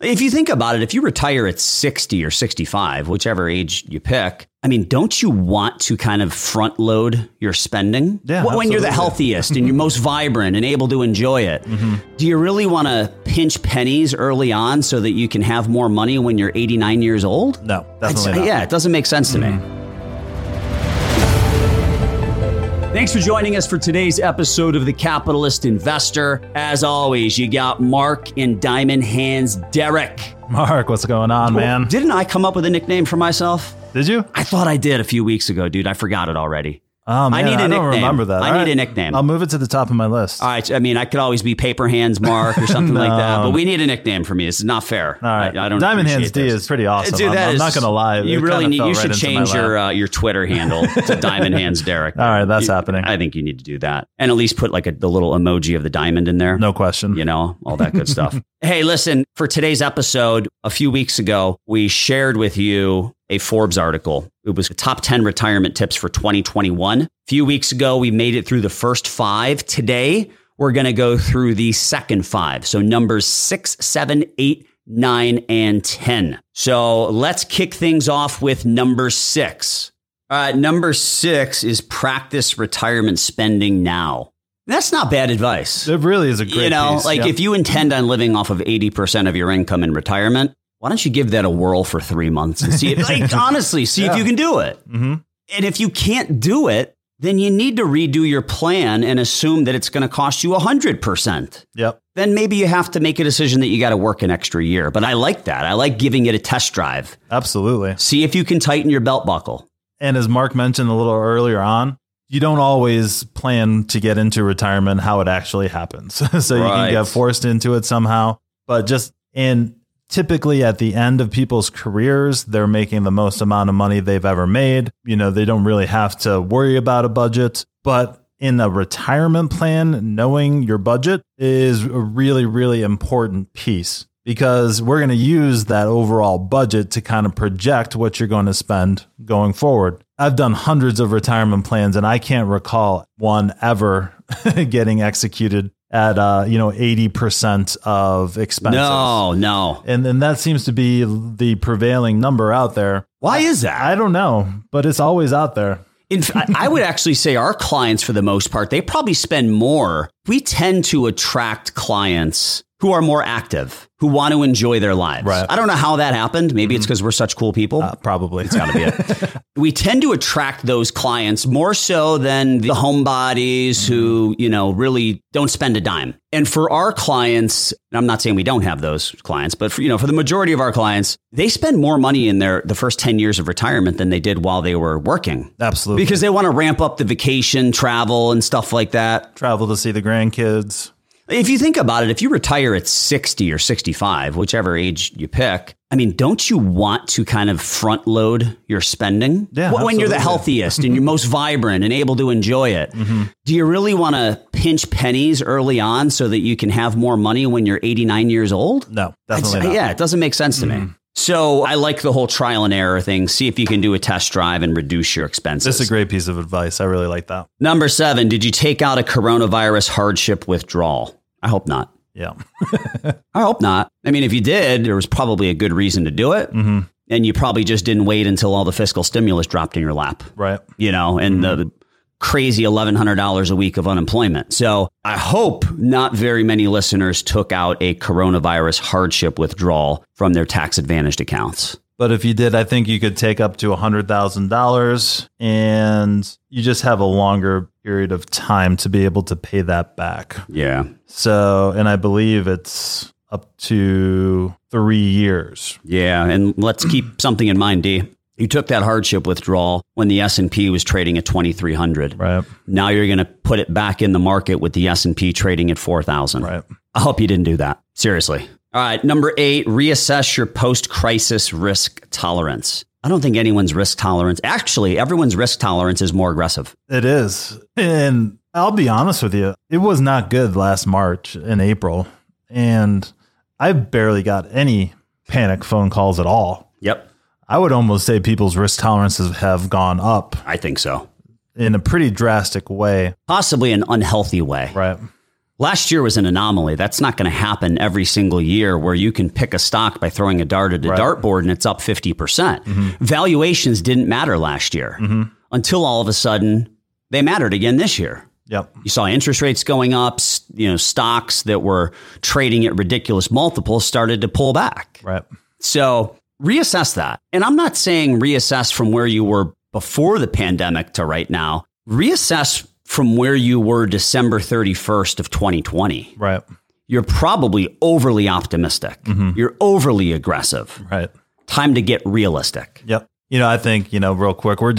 If you think about it, if you retire at 60 or 65, whichever age you pick, I mean, don't you want to kind of front load your spending? Yeah, when you're the healthiest and you're most vibrant and able to enjoy it? Mm-hmm. Do you really want to pinch pennies early on so that you can have more money when you're 89 years old? No, definitely not. Yeah, it doesn't make sense to me. Thanks for joining us for today's episode of The Capitalist Investor. As always, you got Mark in Diamond Hands, Derek. Mark, what's going on, man? Didn't I come up with a nickname for myself? Did you? I thought I did a few weeks ago, dude. I forgot it already. Oh, man, I don't remember that. I need a nickname. I'll move it to the top of my list. All right. I mean, I could always be Paper Hands Mark or something like that, but we need a nickname for me. It's not fair. All right. I don't Diamond Hands D is pretty awesome. Dude, I'm not going to lie. You should change your Twitter handle to Diamond Hands Derek. All right. That's happening. I think you need to do that. And at least put like the little emoji of the diamond in there. No question. You know, all that good stuff. Hey, listen, for today's episode, a few weeks ago, we shared with you a Forbes article. It was the top 10 retirement tips for 2021. A few weeks ago, we made it through the first 5. Today, we're going to go through the second 5. So numbers 6, 7, 8, 9, and 10. So let's kick things off with number 6. Number 6 is practice retirement spending now. That's not bad advice. It really is a great piece. If you intend on living off of 80% of your income in retirement, why don't you give that a whirl for 3 months and see it? Honestly, see if you can do it. Mm-hmm. And if you can't do it, then you need to redo your plan and assume that it's going to cost you 100%. Yep. Then maybe you have to make a decision that you got to work an extra year. But I like that. I like giving it a test drive. Absolutely. See if you can tighten your belt buckle. And as Mark mentioned a little earlier on, you don't always plan to get into retirement how it actually happens. So right. You can get forced into it somehow. But typically at the end of people's careers, they're making the most amount of money they've ever made. You know, they don't really have to worry about a budget. But in a retirement plan, knowing your budget is a really, really important piece, because we're going to use that overall budget to kind of project what you're going to spend going forward. I've done hundreds of retirement plans, and I can't recall one ever getting executed at 80% of expenses. No. And then that seems to be the prevailing number out there. Why is that? I don't know, but it's always out there. In fact, I would actually say our clients, for the most part, they probably spend more. We tend to attract clients who are more active, who want to enjoy their lives. Right. I don't know how that happened. Maybe it's because we're such cool people. Probably. It's got to be it. We tend to attract those clients more so than the homebodies who, really don't spend a dime. And for our clients, and I'm not saying we don't have those clients, but for the majority of our clients, they spend more money in the first 10 years of retirement than they did while they were working. Absolutely. Because they want to ramp up the vacation, travel, and stuff like that. Travel to see the grandkids. If you think about it, if you retire at 60 or 65, whichever age you pick, I mean, don't you want to kind of front load your spending? Yeah, when you're the healthiest and you're most vibrant and able to enjoy it? Mm-hmm. Do you really want to pinch pennies early on so that you can have more money when you're 89 years old? No, definitely not. Yeah, it doesn't make sense to me. So I like the whole trial and error thing. See if you can do a test drive and reduce your expenses. That's a great piece of advice. I really like that. Number 7, did you take out a coronavirus hardship withdrawal? I hope not. Yeah. I hope not. I mean, if you did, there was probably a good reason to do it. Mm-hmm. And you probably just didn't wait until all the fiscal stimulus dropped in your lap. Right. The crazy $1,100 a week of unemployment. So I hope not very many listeners took out a coronavirus hardship withdrawal from their tax advantaged accounts. But if you did, I think you could take up to $100,000, and you just have a longer period of time to be able to pay that back. Yeah. So, and I believe it's up to 3 years. Yeah. And let's keep something in mind, D. You took that hardship withdrawal when the S&P was trading at 2,300. Right. Now you're going to put it back in the market with the S&P trading at 4,000. Right. I hope you didn't do that. Seriously. All right. Number 8, reassess your post-crisis risk tolerance. I don't think anyone's risk tolerance. Actually, everyone's risk tolerance is more aggressive. It is. And I'll be honest with you. It was not good last March and April. And I barely got any panic phone calls at all. Yep. I would almost say people's risk tolerances have gone up. I think so. In a pretty drastic way. Possibly an unhealthy way. Right. Last year was an anomaly. That's not going to happen every single year where you can pick a stock by throwing a dart at a dartboard and it's up 50%. Mm-hmm. Valuations didn't matter last year until all of a sudden they mattered again this year. Yep. You saw interest rates going up, you know, stocks that were trading at ridiculous multiples started to pull back. Right. So reassess that. And I'm not saying reassess from where you were before the pandemic to right now. Reassess from where you were December 31st of 2020. Right. You're probably overly optimistic. Mm-hmm. You're overly aggressive. Right. Time to get realistic. Yep. You know, I think, you know, real quick, I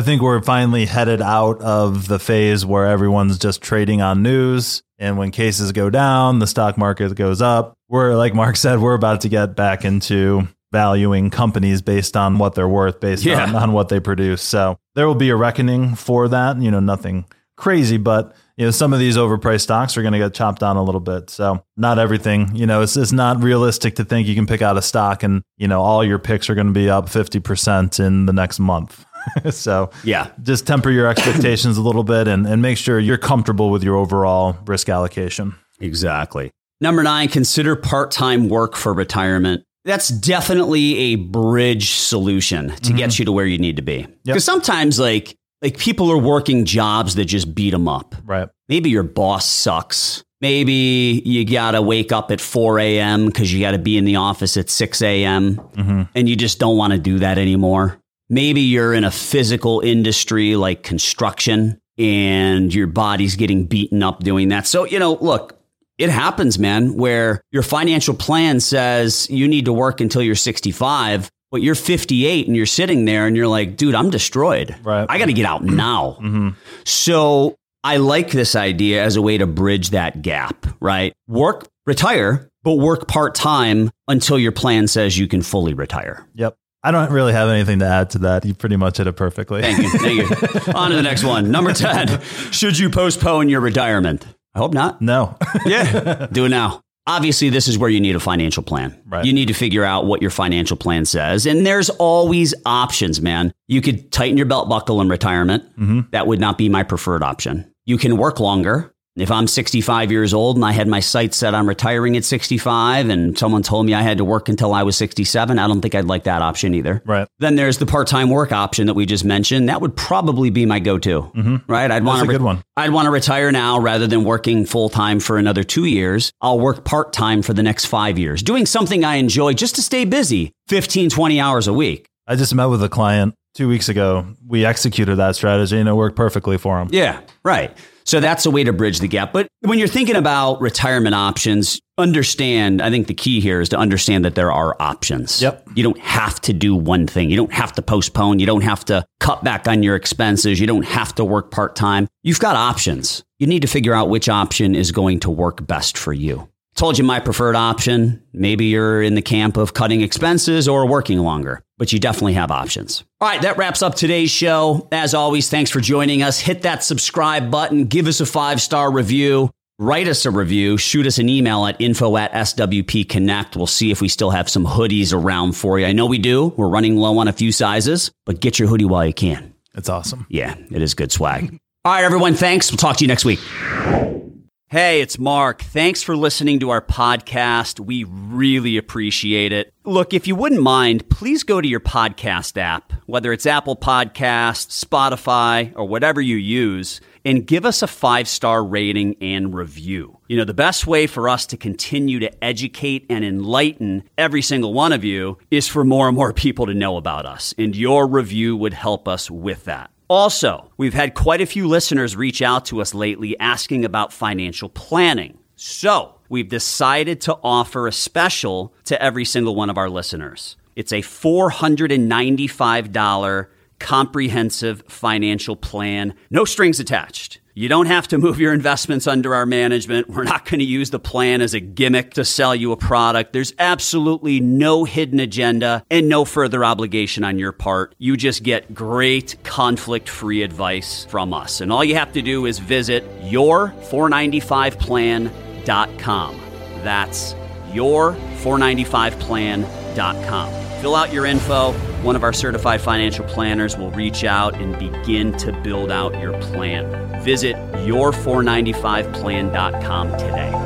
think we're finally headed out of the phase where everyone's just trading on news. And when cases go down, the stock market goes up. We're, like Mark said, we're about to get back into valuing companies based on what they're worth, based on what they produce. So there will be a reckoning for that. You know, nothing crazy, but you know, some of these overpriced stocks are going to get chopped down a little bit. So not everything, you know, it's not realistic to think you can pick out a stock and, you know, all your picks are going to be up 50% in the next month. So yeah, just temper your expectations a little bit and make sure you're comfortable with your overall risk allocation. Exactly. Number 9, consider part-time work for retirement. That's definitely a bridge solution to get you to where you need to be. Because sometimes like people are working jobs that just beat them up. Right. Maybe your boss sucks. Maybe you got to wake up at 4 a.m. because you got to be in the office at 6 a.m. And you just don't want to do that anymore. Maybe you're in a physical industry like construction and your body's getting beaten up doing that. So, you know, look, it happens, man, where your financial plan says you need to work until you're 65. But you're 58 and you're sitting there and you're like, dude, I'm destroyed. Right. I got to get out now. So I like this idea as a way to bridge that gap, right? Work, retire, but work part-time until your plan says you can fully retire. Yep. I don't really have anything to add to that. You pretty much hit it perfectly. Thank you. On to the next one. Number 10, should you postpone your retirement? I hope not. No. Yeah. Do it now. Obviously, this is where you need a financial plan. Right. You need to figure out what your financial plan says. And there's always options, man. You could tighten your belt buckle in retirement. That would not be my preferred option. You can work longer. If I'm 65 years old and I had my sights set on retiring at 65 and someone told me I had to work until I was 67, I don't think I'd like that option either. Right. Then there's the part-time work option that we just mentioned. That would probably be my go-to, right? I'd want to retire now rather than working full-time for another 2 years. I'll work part-time for the next 5 years, doing something I enjoy just to stay busy, 15, 20 hours a week. I just met with a client 2 weeks ago. We executed that strategy and it worked perfectly for him. Yeah, right. So that's a way to bridge the gap. But when you're thinking about retirement options, I think the key here is to understand that there are options. Yep. You don't have to do one thing. You don't have to postpone. You don't have to cut back on your expenses. You don't have to work part-time. You've got options. You need to figure out which option is going to work best for you. Told you my preferred option. Maybe you're in the camp of cutting expenses or working longer, but you definitely have options. All right, that wraps up today's show. As always, thanks for joining us. Hit that subscribe button. Give us a 5-star review. Write us a review. Shoot us an email at info@SWP Connect. We'll see if we still have some hoodies around for you. I know we do. We're running low on a few sizes, but get your hoodie while you can. That's awesome. Yeah, it is good swag. All right, everyone, thanks. We'll talk to you next week. Hey, it's Mark. Thanks for listening to our podcast. We really appreciate it. Look, if you wouldn't mind, please go to your podcast app, whether it's Apple Podcasts, Spotify, or whatever you use, and give us a 5-star rating and review. You know, the best way for us to continue to educate and enlighten every single one of you is for more and more people to know about us, and your review would help us with that. Also, we've had quite a few listeners reach out to us lately asking about financial planning. So we've decided to offer a special to every single one of our listeners. It's a $495 comprehensive financial plan, no strings attached. You don't have to move your investments under our management. We're not going to use the plan as a gimmick to sell you a product. There's absolutely no hidden agenda and no further obligation on your part. You just get great conflict-free advice from us. And all you have to do is visit your495plan.com. That's your495plan.com. Fill out your info. One of our certified financial planners will reach out and begin to build out your plan. Visit your$495plan.com today.